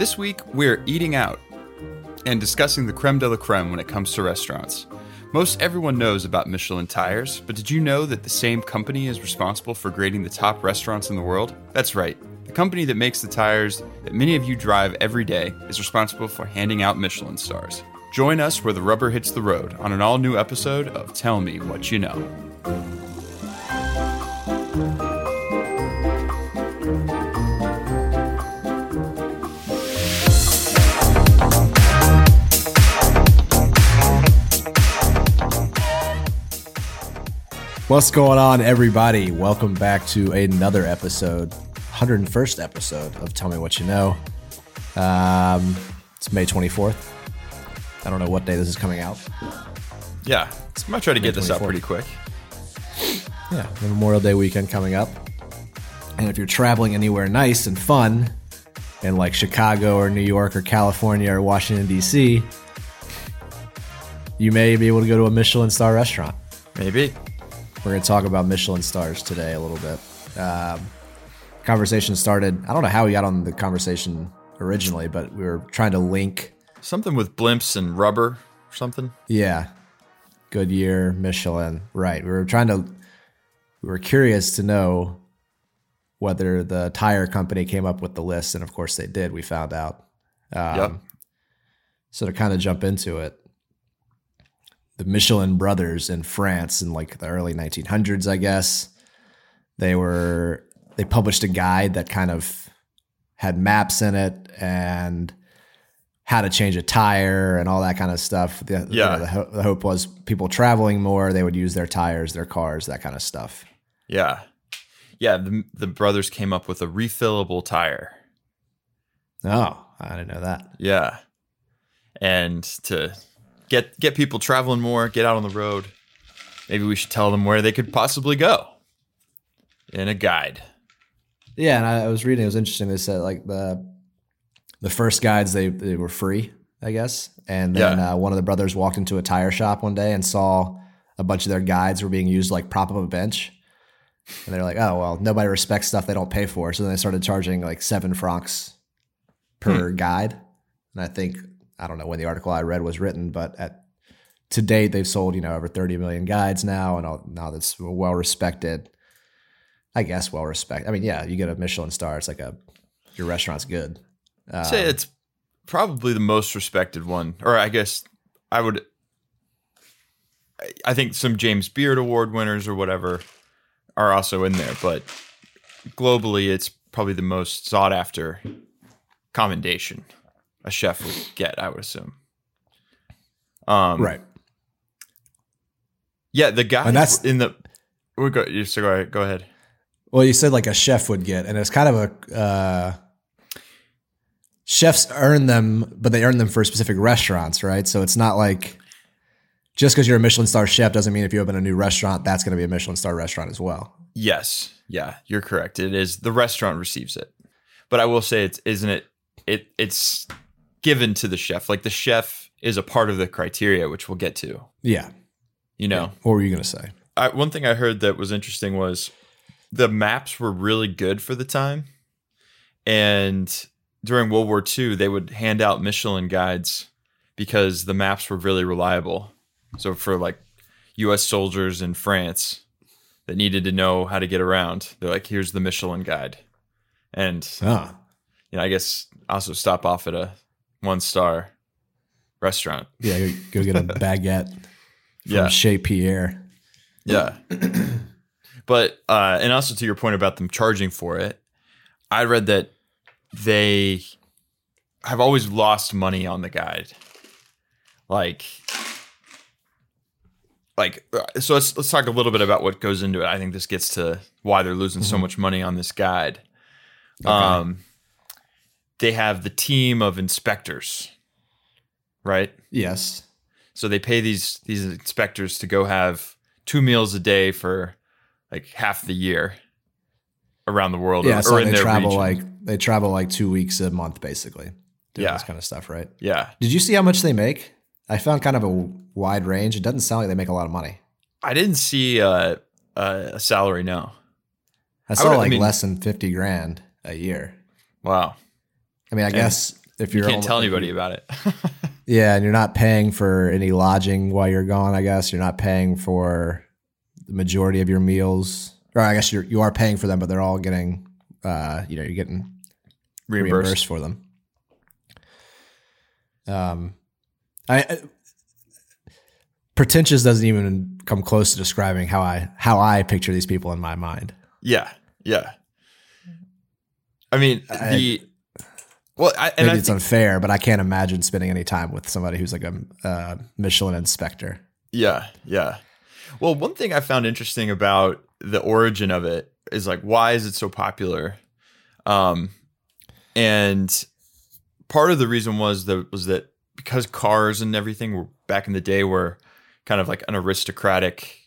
This week, we're eating out and discussing the creme de la creme when it comes to restaurants. Most everyone knows about Michelin tires, but did you know that the same company is responsible for grading the top restaurants in the world? That's right. The company that makes the tires that many of you drive every day is responsible for handing out Michelin stars. Join us where the rubber hits the road on an all-new episode of Tell Me What You Know. What's going on, everybody? Welcome back to another episode, 101st episode of Tell Me What You Know. It's May 24th. I don't know what day this is coming out. Yeah, I might try to get this out pretty quick. Yeah, Memorial Day weekend coming up. And if you're traveling anywhere nice and fun, in like Chicago or New York or California or Washington, D.C., you may be able to go to a Michelin star restaurant. Maybe. We're going to talk about Michelin stars today a little bit. Conversation started, I don't know how we got on the conversation originally, but we were trying to link. Something with blimps and rubber or something? Yeah. Goodyear, Michelin. Right. We were curious to know whether the tire company came up with the list. And of course they did. We found out. Yep. So to kind of jump into it. The Michelin brothers in France in like the early 1900s, I guess, they published a guide that kind of had maps in it and how to change a tire and all that kind of stuff. The hope was people traveling more, they would use their tires, their cars, that kind of stuff. Yeah. Yeah. The brothers came up with a refillable tire. Oh, I didn't know that. Yeah. And to... Get people traveling more, get out on the road. Maybe we should tell them where they could possibly go in a guide. Yeah, and I was reading, it was interesting. They said like the first guides, they were free, I guess. And then one of the brothers walked into a tire shop one day and saw a bunch of their guides were being used like prop up a bench. And they're like, oh, well, nobody respects stuff they don't pay for. So then they started charging like 7 francs per guide. And I don't know when the article I read was written, but to date they've sold, over 30 million guides now, and now that's well-respected. I guess well-respected. I mean, yeah, you get a Michelin star, it's like your restaurant's good. I'd say it's probably the most respected one, or I guess I think some James Beard Award winners or whatever are also in there, but globally it's probably the most sought-after commendation a chef would get, I would assume. Right. Yeah, the guy in the... Go ahead. Well, you said like a chef would get, and it's kind of a... chefs earn them, but they earn them for specific restaurants, right? So it's not like... Just because you're a Michelin star chef doesn't mean if you open a new restaurant, that's going to be a Michelin star restaurant as well. Yes. Yeah, you're correct. It is. The restaurant receives it. But I will say, it's given to the chef. Like the chef is a part of the criteria, which we'll get to. Yeah. Yeah. What were you going to say? One thing I heard that was interesting was the maps were really good for the time. And during World War II, they would hand out Michelin guides because the maps were really reliable. So for like U.S. soldiers in France that needed to know how to get around, they're like, here's the Michelin guide. And I guess also stop off at a 1-star restaurant. Yeah, go get a baguette from Chez Pierre. Yeah. But, and also to your point about them charging for it, I read that they have always lost money on the guide. So let's talk a little bit about what goes into it. I think this gets to why they're losing so much money on this guide. Okay. They have the team of inspectors, right? Yes. So they pay these inspectors to go have 2 meals a day for like half the year around the world. Yeah, so they travel region. They travel like 2 weeks a month, basically. This kind of stuff, right? Yeah. Did you see how much they make? I found kind of a wide range. It doesn't sound like they make a lot of money. I didn't see a salary. No. I saw less than $50,000 a year. Wow. I mean, I guess if you're, you can't tell anybody about it. Yeah. And you're not paying for any lodging while you're gone, I guess. You're not paying for the majority of your meals, or I guess you are paying for them, but they're all getting, you're getting reimbursed for them. Pretentious doesn't even come close to describing how I picture these people in my mind. Yeah. Yeah. I mean, I think it's unfair, but I can't imagine spending any time with somebody who's like a Michelin inspector. Yeah. Yeah. Well, one thing I found interesting about the origin of it is like, why is it so popular? And part of the reason was that because cars and everything were back in the day were kind of like an aristocratic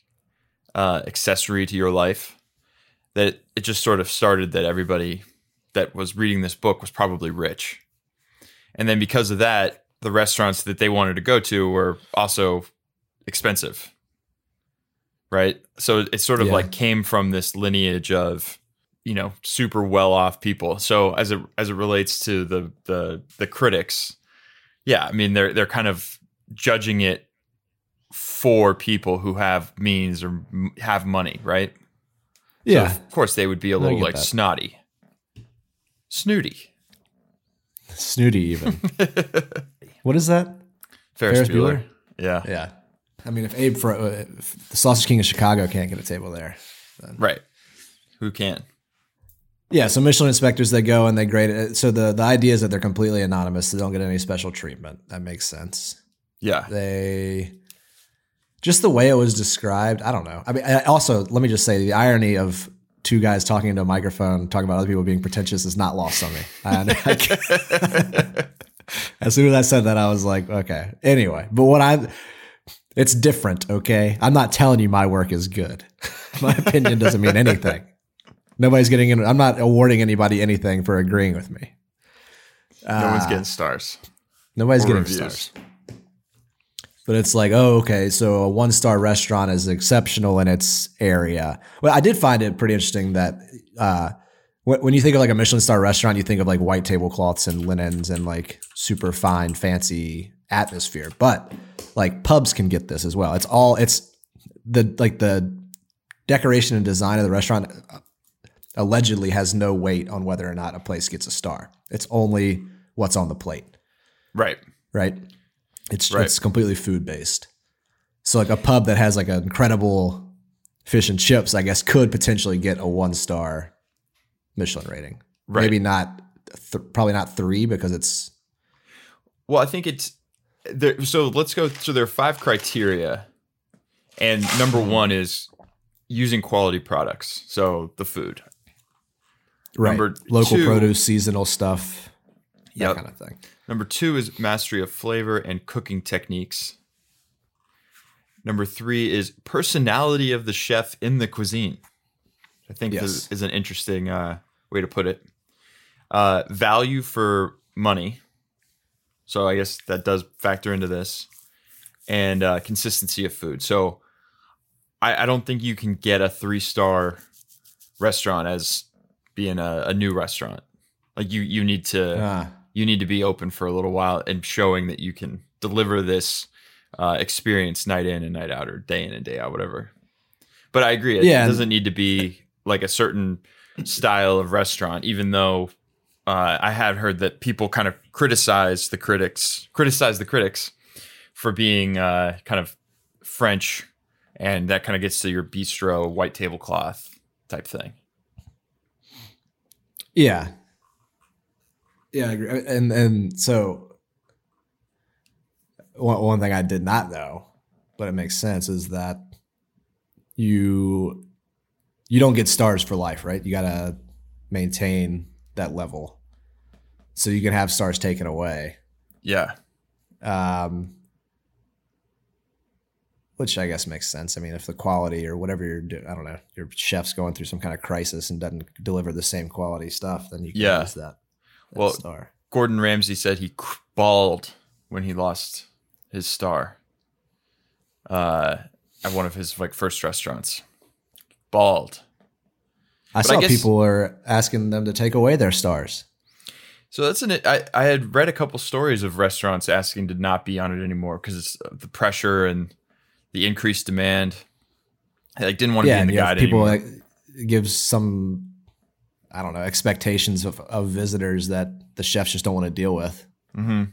accessory to your life, that it just sort of started that everybody that was reading this book was probably rich. And then because of that, the restaurants that they wanted to go to were also expensive. Right. So it sort of like came from this lineage of, super well-off people. So as it relates to the critics, yeah, I mean, they're kind of judging it for people who have means or have money. Right. Yeah. So of course they would be a little like snotty. Snooty even. What is that? Ferris Bueller. Yeah. Yeah. I mean, if the Sausage King of Chicago can't get a table there, then. Right? Who can? Yeah. So Michelin inspectors, they go and they grade it. So the idea is that they're completely anonymous. They don't get any special treatment. That makes sense. Yeah. Just the way it was described. I don't know. I mean, also let me just say the irony of two guys talking into a microphone, talking about other people being pretentious is not lost on me. As soon as I said that, I was like, okay. Anyway, but it's different, okay? I'm not telling you my work is good. My opinion doesn't mean anything. Nobody's getting in. I'm not awarding anybody anything for agreeing with me. No one's getting stars. Nobody's getting reviews. Stars. But it's like, oh, okay, so a one-star restaurant is exceptional in its area. Well, I did find it pretty interesting that when you think of like a Michelin star restaurant, you think of like white tablecloths and linens and like super fine, fancy atmosphere, but like pubs can get this as well. The decoration and design of the restaurant allegedly has no weight on whether or not a place gets a star. It's only what's on the plate. Right. It's completely food based. So like a pub that has like an incredible fish and chips, I guess, could potentially get a 1-star Michelin rating. Right. Maybe not, probably not 3 because it's. Well, I think it's. So let's go. So there are 5 criteria, and number 1 is using quality products. So the food, right? Number local 2, produce, seasonal stuff, that kind of thing. Number 2 is mastery of flavor and cooking techniques. Number 3 is personality of the chef in the cuisine. I think this is an interesting way to put it. Value for money. So I guess that does factor into this, and consistency of food. So I don't think you can get a 3-star restaurant as being a new restaurant. Like you need to be open for a little while and showing that you can deliver this experience night in and night out, or day in and day out, whatever. But I agree. It doesn't need to be like a certain style of restaurant, even though. I had heard that people kind of criticize the critics for being kind of French, and that kind of gets to your bistro, white tablecloth type thing. Yeah. Yeah, I agree. And so one thing I did not know, but it makes sense, is that you don't get stars for life, right? You got to maintain that level, so you can have stars taken away. Yeah. Which I guess makes sense. I mean, if the quality or whatever you're doing, I don't know, your chef's going through some kind of crisis and doesn't deliver the same quality stuff, then you can lose that star. Gordon Ramsay said he bawled when he lost his star at one of his like first restaurants. Bawled. I saw people are asking them to take away their stars. So that's I had read a couple stories of restaurants asking to not be on it anymore because it's the pressure and the increased demand. I didn't want to be in the guide anymore. People give some, I don't know, expectations of visitors that the chefs just don't want to deal with. Mm-hmm.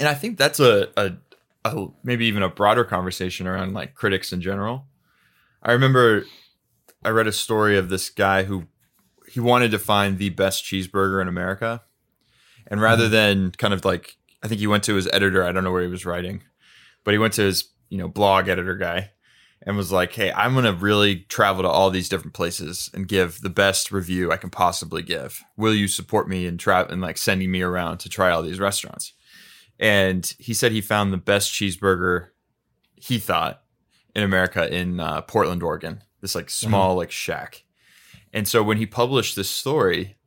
And I think that's a maybe even a broader conversation around like critics in general. I remember I read a story of this guy who. He wanted to find the best cheeseburger in America. And rather than kind of like, I think he went to his editor. I don't know where he was writing, but he went to his, blog editor guy and was like, hey, I'm going to really travel to all these different places and give the best review I can possibly give. Will you support me in travel and like sending me around to try all these restaurants? And he said he found the best cheeseburger he thought in America in Portland, Oregon, this like small like shack. And so when he published this story,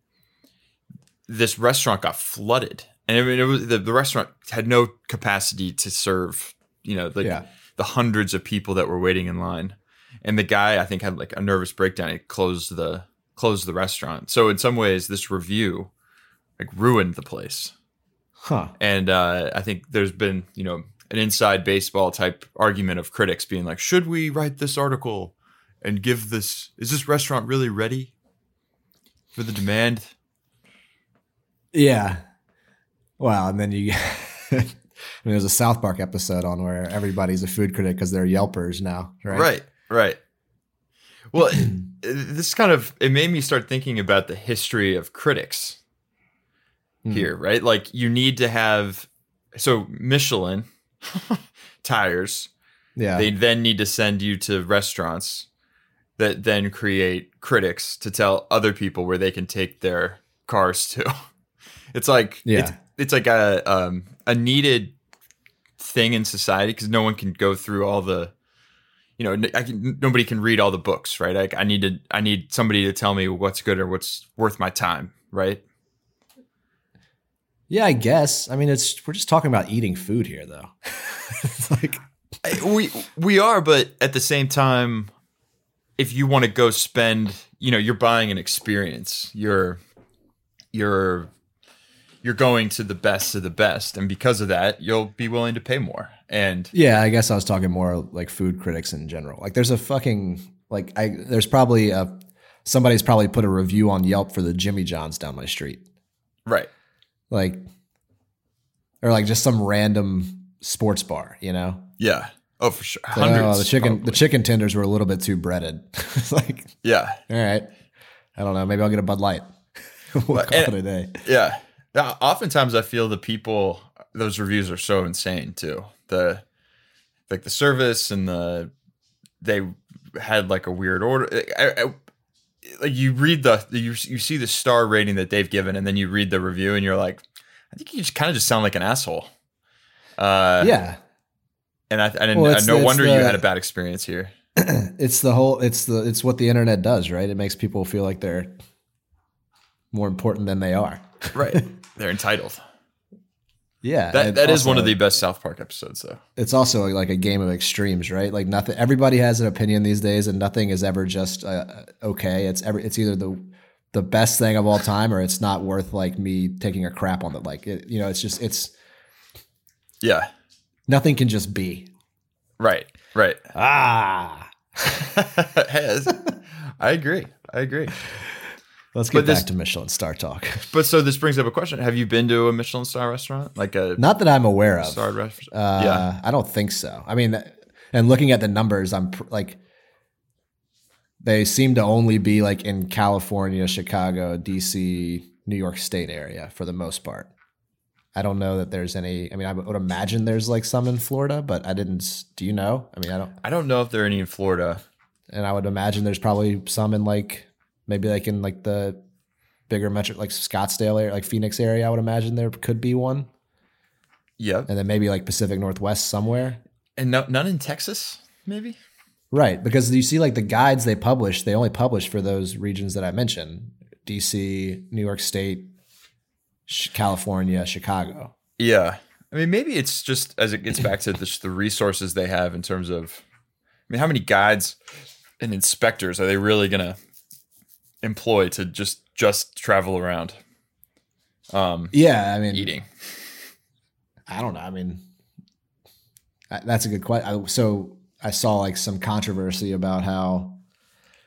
this restaurant got flooded. And I mean, it was the restaurant had no capacity to serve, the hundreds of people that were waiting in line. And the guy, I think, had like a nervous breakdown. He closed the restaurant. So in some ways, this review like ruined the place. Huh. And I think there's been, an inside baseball type argument of critics being like, should we write this article? And give this, is this restaurant really ready for the demand? Yeah. Well, and then there's a South Park episode on where everybody's a food critic because they're Yelpers now, right? Right. Well, this kind of, it made me start thinking about the history of critics here, right? Like you need to have, so Michelin tires, they then need to send you to restaurants that then create critics to tell other people where they can take their cars to. It's like it's like a needed thing in society because no one can go through all the, nobody can read all the books, right? Like I need somebody to tell me what's good or what's worth my time, right? Yeah, I guess. I mean, we're just talking about eating food here, though. It's like we are, but at the same time. If you want to go spend, you're buying an experience. You're going to the best of the best, and because of that, you'll be willing to pay more. And I guess I was talking more like food critics in general. Like, there's a fucking there's probably somebody's probably put a review on Yelp for the Jimmy John's down my street, right? Like, or like just some random sports bar, Yeah. Oh, for sure. Hundreds, so, the chicken tenders were a little bit too breaded. It's like, all right. I don't know. Maybe I'll get a Bud Light. We'll call it a day. Yeah. Now, oftentimes I feel those reviews are so insane too. The service and they had like a weird order. Like you read you see the star rating that they've given and then you read the review and you're like, I think you just kind of just sound like an asshole. Yeah. And no wonder you had a bad experience here. It's what the internet does, right? It makes people feel like they're more important than they are. Right. They're entitled. Yeah. That is one of the best South Park episodes though. It's also like a game of extremes, right? Like nothing, everybody has an opinion these days and nothing is ever just okay. It's either the best thing of all time or it's not worth like me taking a crap on it. Like, nothing can just be. Right. Ah. I agree. Let's get back to Michelin star talk. But so this brings up a question. Have you been to a Michelin star restaurant? Not that I'm aware of. Star restaurant? Yeah. I don't think so. I mean, and looking at the numbers, I'm like, they seem to only be like in California, Chicago, DC, New York State area for the most part. I don't know that there's any. I mean, I would imagine there's like some in Florida, but I didn't. Do you know? I mean, I don't know if there are any in Florida, and I would imagine there's probably some in like maybe like in like the bigger metro, like Scottsdale area, like Phoenix area. I would imagine there could be one. Yeah, and then maybe like Pacific Northwest somewhere, and none in Texas, maybe. Right, because you see, like the guides they publish, they only publish for those regions that I mentioned: D.C., New York State. California, Chicago. Yeah. I mean, maybe it's just as it gets back to the resources they have in terms of, I mean, how many guides and inspectors are they really going to employ to just travel around? Yeah, I mean, eating. I don't know. I mean, that's a good question. So I saw like some controversy about how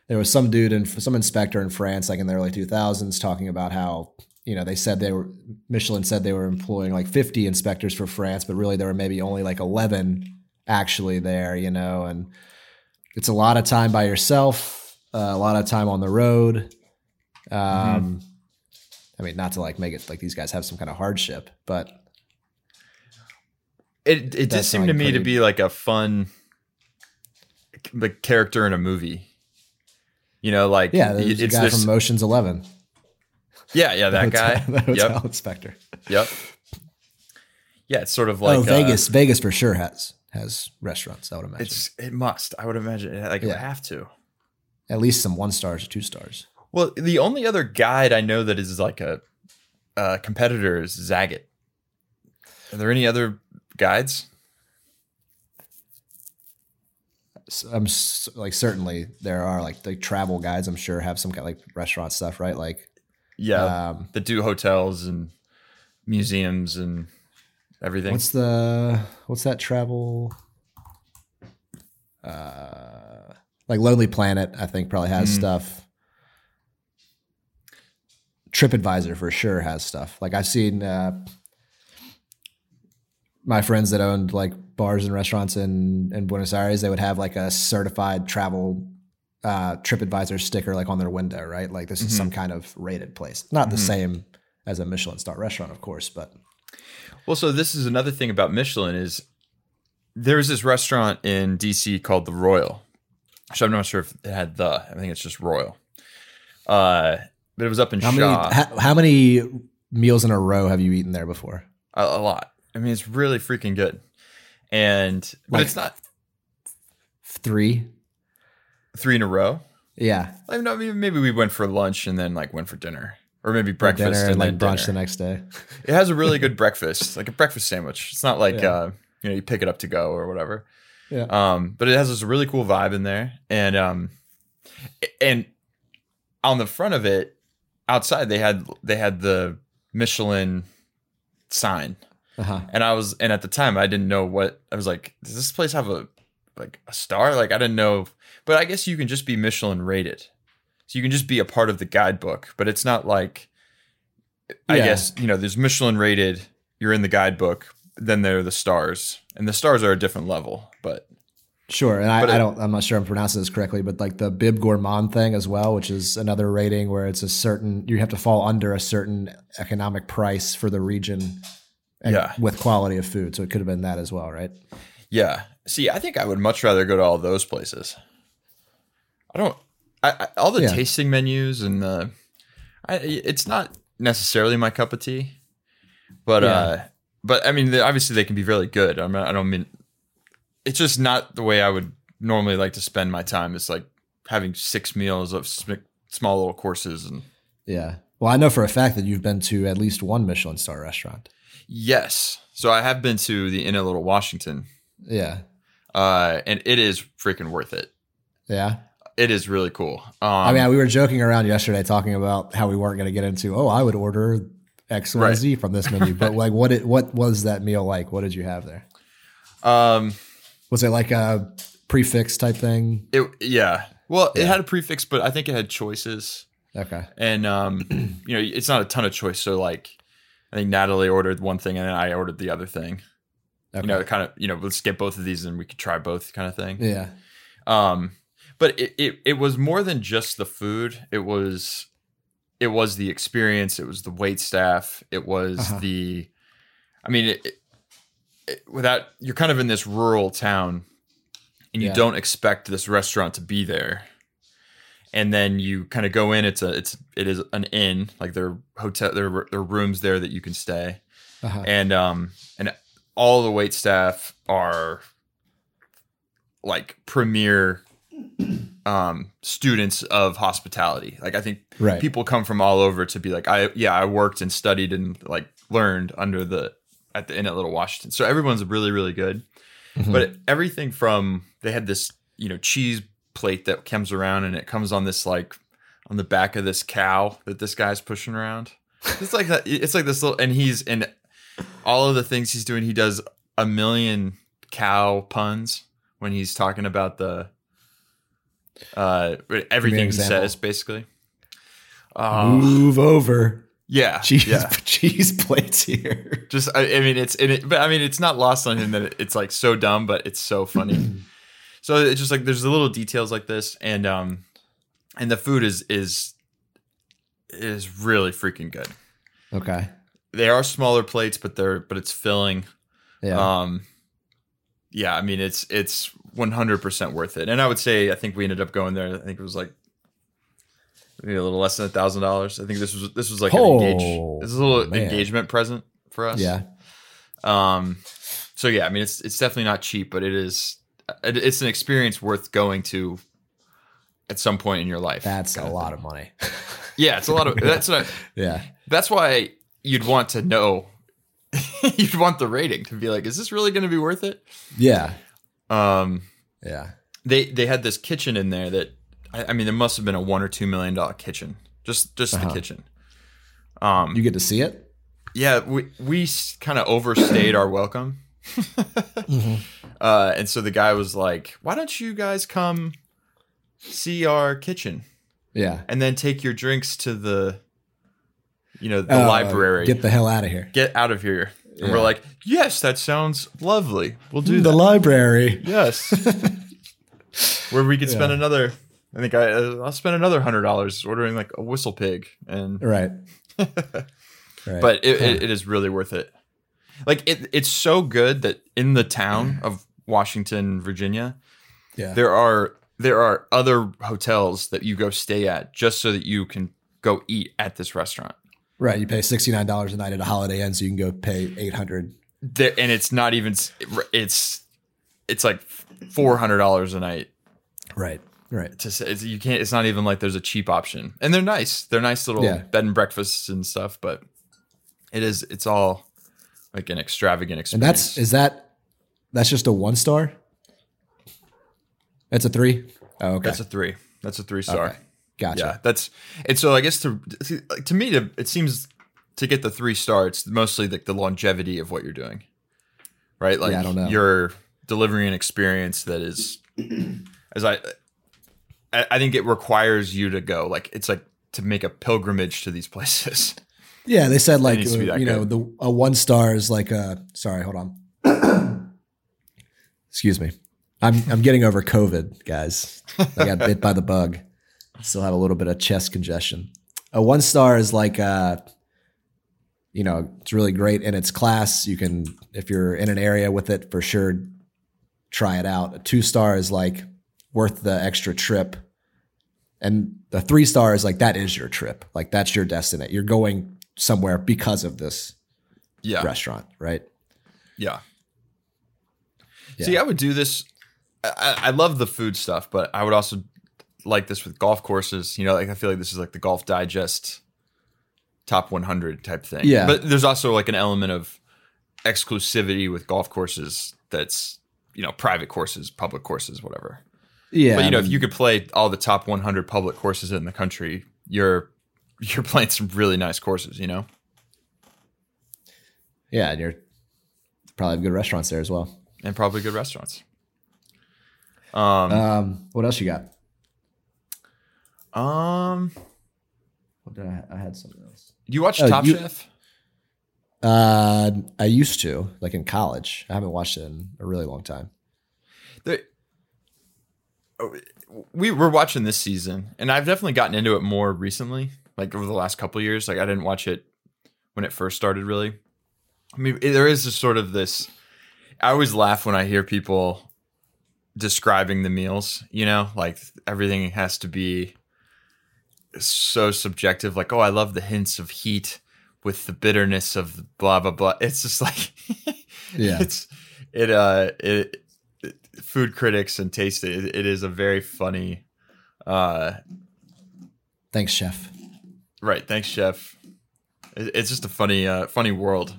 there was some dude and some inspector in France, like in the early 2000s, talking about how, you know, they said they were, Michelin said they were employing like 50 inspectors for France, but really there were maybe only like 11 actually there, you know, and it's a lot of time by yourself, a lot of time on the road. Mm-hmm. I mean, not to like make it like these guys have some kind of hardship, but it just seemed to me to be like a fun like character in a movie, you know, like, yeah, it's a guy from Ocean's 11. Yeah, that guy. The hotel inspector. Yep. Yeah, it's sort of like Vegas for sure has restaurants, I would imagine. I would imagine. Like, it would have to. At least some 1 stars or 2 stars. Well, the only other guide I know that is like a competitor is Zagat. Are there any other guides? I'm like, certainly there are like the travel guides, I'm sure, have some kind of like restaurant stuff, right? Like, yeah, that do hotels and museums and everything. What's that travel? Like Lonely Planet, I think probably has stuff. TripAdvisor for sure has stuff. Like I've seen my friends that owned like bars and restaurants in Buenos Aires, they would have like a certified travel TripAdvisor sticker like on their window, right? Like this is some kind of rated place. Not the same as a Michelin star restaurant, of course, but. Well, so this is another thing about Michelin is there's this restaurant in DC called The Royal. So I'm not sure if it had I think it's just Royal. But it was up in Shaw. How many meals in a row have you eaten there before? A lot. I mean, it's really freaking good. And, but like, it's not. Three in a row? Yeah. I mean, maybe we went for lunch and then like went for dinner, or maybe breakfast and like brunch dinner the next day. It has a really good breakfast, like a breakfast sandwich. It's not like, you know, you pick it up to go or whatever. Yeah. But it has this really cool vibe in there. And, on the front of it outside, they had the Michelin sign. Uh-huh. And at the time I didn't know what I was like, does this place have a star? Like, I didn't know, but I guess you can just be Michelin rated. So you can just be a part of the guidebook, but it's not like, I guess, you know, there's Michelin rated, you're in the guidebook, then there are the stars, and the stars are a different level, but. Sure. And I'm not sure I'm pronouncing this correctly, but like the Bib Gourmand thing as well, which is another rating where it's you have to fall under a certain economic price for the region with quality of food. So it could have been that as well, right? Yeah. See, I think I would much rather go to all those places. All the tasting menus and it's not necessarily my cup of tea, but I mean, obviously they can be really good. It's just not the way I would normally like to spend my time. It's like having 6 meals of small little courses. And yeah. Well, I know for a fact that you've been to at least one Michelin star restaurant. Yes. So I have been to the Inn at Little Washington. Yeah. And it is freaking worth it. Yeah. It is really cool. I mean, we were joking around yesterday talking about how we weren't going to get into, I would order X, Y, Z from this menu. But like, what was that meal like? What did you have there? Was it like a prefix type thing? It had a prefix, but I think it had choices. Okay. And, you know, it's not a ton of choice. So like, I think Natalie ordered one thing and then I ordered the other thing. Okay. You know, kind of, you know, let's get both of these and we could try both kind of thing. Yeah. But it was more than just the food. It was the experience. It was the wait staff. It was you're kind of in this rural town and you don't expect this restaurant to be there. And then you kind of go in. It is an inn, like their hotel, their rooms there that you can stay, and all the waitstaff are like premier students of hospitality. Like I think people come from all over to be like, I worked and studied and like learned at the Inn at Little Washington. So everyone's really, really good, but everything from, they had this, you know, cheese plate that comes around and it comes on this, like on the back of this cow that this guy's pushing around. It's like that. It's like this little, and he's in all of the things he's doing. He does a million cow puns when he's talking about the everything he says, basically. Move over. Yeah, cheese plates here. Just, I mean, it's in it, but I mean, it's not lost on him that it's like so dumb, but it's so funny. So it's just like there's the little details like this, and the food is really freaking good. Okay, they are smaller plates, but it's filling. Yeah, I mean, it's 100% worth it, and I would say I think we ended up going there. I think it was like maybe a little less than $1,000. I think this was like an engagement present for us. Yeah. So yeah, I mean, it's definitely not cheap, but it's an experience worth going to at some point in your life. That's a lot of money. Yeah, it's a lot of. That's what. Yeah. That's why you'd want to know. You'd want the rating to be like, is this really going to be worth it? Yeah. Yeah. They had this kitchen in there that. I mean, there must have been a $1 or $2 million kitchen, just the kitchen. You get to see it. Yeah, we kind of overstayed our welcome, mm-hmm. And so the guy was like, "Why don't you guys come see our kitchen? Yeah, and then take your drinks to the, the library. Get the hell out of here. Get out of here." And we're like, "Yes, that sounds lovely. We'll do the library. Yes, where we could spend another." I think I'll spend another $100 ordering like a whistle pig, and right. But it is really worth it. Like it's so good that in the town of Washington, Virginia, there are other hotels that you go stay at just so that you can go eat at this restaurant. Right, you pay $69 a night at a Holiday Inn, so you can go pay $800. And it's not even it's like $400 a night. Right. To say you can't. It's not even like there's a cheap option, and they're nice. They're nice little bed and breakfasts and stuff. But it's all like an extravagant experience. And that's just a 1 star. That's a 3. Oh, okay. That's a 3. That's a 3 star. Okay. Gotcha. Yeah. So I guess it seems to get the 3 star. It's mostly like the longevity of what you're doing, right? Like I don't know. You're delivering an experience that is I think it requires you to go to make a pilgrimage to these places. Yeah. They said a 1 star is like sorry, hold on. Excuse me. I'm getting over COVID, guys. I got bit by the bug. Still have a little bit of chest congestion. A 1 star is like, it's really great in its class. You can, if you're in an area with it for sure, try it out. A 2 star is like worth the extra trip. And the 3 star is like, that is your trip. Like that's your destiny. You're going somewhere because of this restaurant, right? Yeah. See, I would do this. I love the food stuff, but I would also like this with golf courses. I feel like this is like the Golf Digest top 100 type thing. Yeah. But there's also like an element of exclusivity with golf courses that's, private courses, public courses, whatever. Yeah, but if you could play all the top 100 public courses in the country, you're playing some really nice courses, Yeah, and you're probably have good restaurants there as well, and probably good restaurants. What else you got? What did I had something else. Do you watch Top Chef? I used to, like in college. I haven't watched it in a really long time. We were watching this season, and I've definitely gotten into it more recently, like over the last couple of years. Like I didn't watch it when it first started, really. I mean, there is just sort of this. I always laugh when I hear people describing the meals. Like everything has to be so subjective. Like, oh, I love the hints of heat with the bitterness of the blah blah blah. It's just like, food critics and taste it is a very funny thanks chef. Right, thanks chef. It's just a funny world.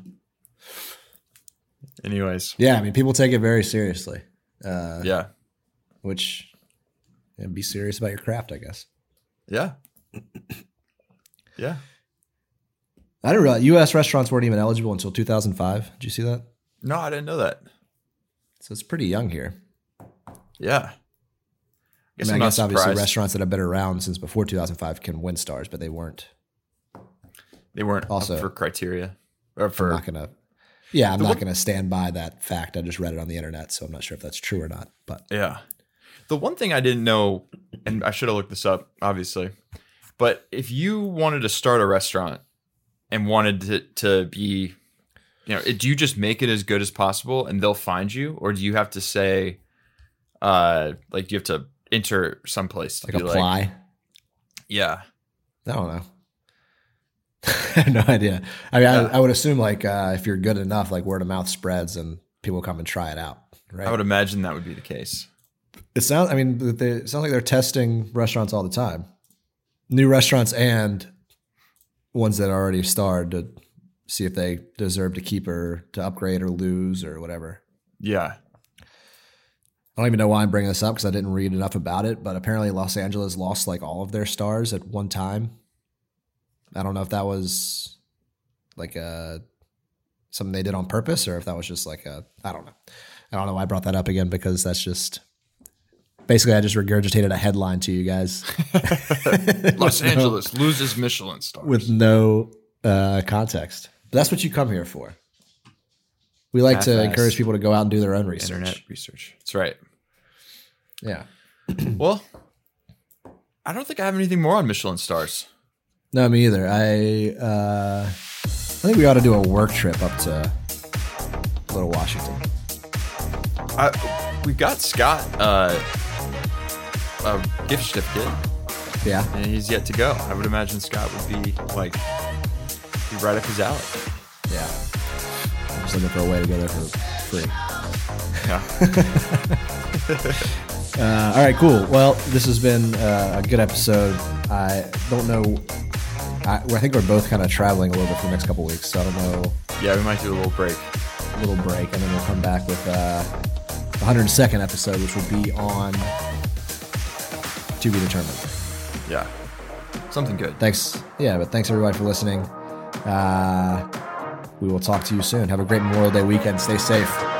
Anyways, yeah, I mean, people take it very seriously. Which, be serious about your craft, I guess. Yeah. I didn't realize U.S. restaurants weren't even eligible until 2005. Did you see that? No, I didn't know that. So it's pretty young here. Yeah. I guess obviously restaurants that have been around since before 2005 can win stars, but they weren't. They weren't also up for criteria. Or for, I'm not going to stand by that fact. I just read it on the internet, so I'm not sure if that's true or not. But yeah. The one thing I didn't know, and I should have looked this up, obviously, but if you wanted to start a restaurant and wanted to be, you know, do you just make it as good as possible and they'll find you? Or do you have to say, like, do you have to enter someplace? To like apply? Like, yeah. I don't know. I have no idea. I mean, yeah. I would assume like if you're good enough, like word of mouth spreads and people come and try it out. Right? I would imagine that would be the case. It sounds like they're testing restaurants all the time, new restaurants and ones that are already starred to see if they deserve to keep or to upgrade or lose or whatever. Yeah. I don't even know why I'm bringing this up because I didn't read enough about it, but apparently Los Angeles lost like all of their stars at one time. I don't know if that was like something they did on purpose or if that was just like I don't know. I don't know why I brought that up again because that's just basically I just regurgitated a headline to you guys. Los Angeles loses Michelin stars. With no context. But that's what you come here for. We like to encourage people to go out and do their own research. Internet research. That's right. Yeah. Well, I don't think I have anything more on Michelin stars. No, me either. I think we ought to do a work trip up to Little Washington. We got Scott a gift certificate. Yeah. And he's yet to go. I would imagine Scott would be like, be right up his alley. Yeah. I'm just looking for a way to go there for free. Yeah. All right, cool. Well, this has been a good episode. I don't know. I think we're both kind of traveling a little bit for the next couple of weeks, so I don't know. Yeah, we might do a little break, and then we'll come back with the 102nd episode, which will be on To Be Determined. Yeah, something good. Thanks. Yeah, but thanks everybody for listening. We will talk to you soon. Have a great Memorial Day weekend. Stay safe.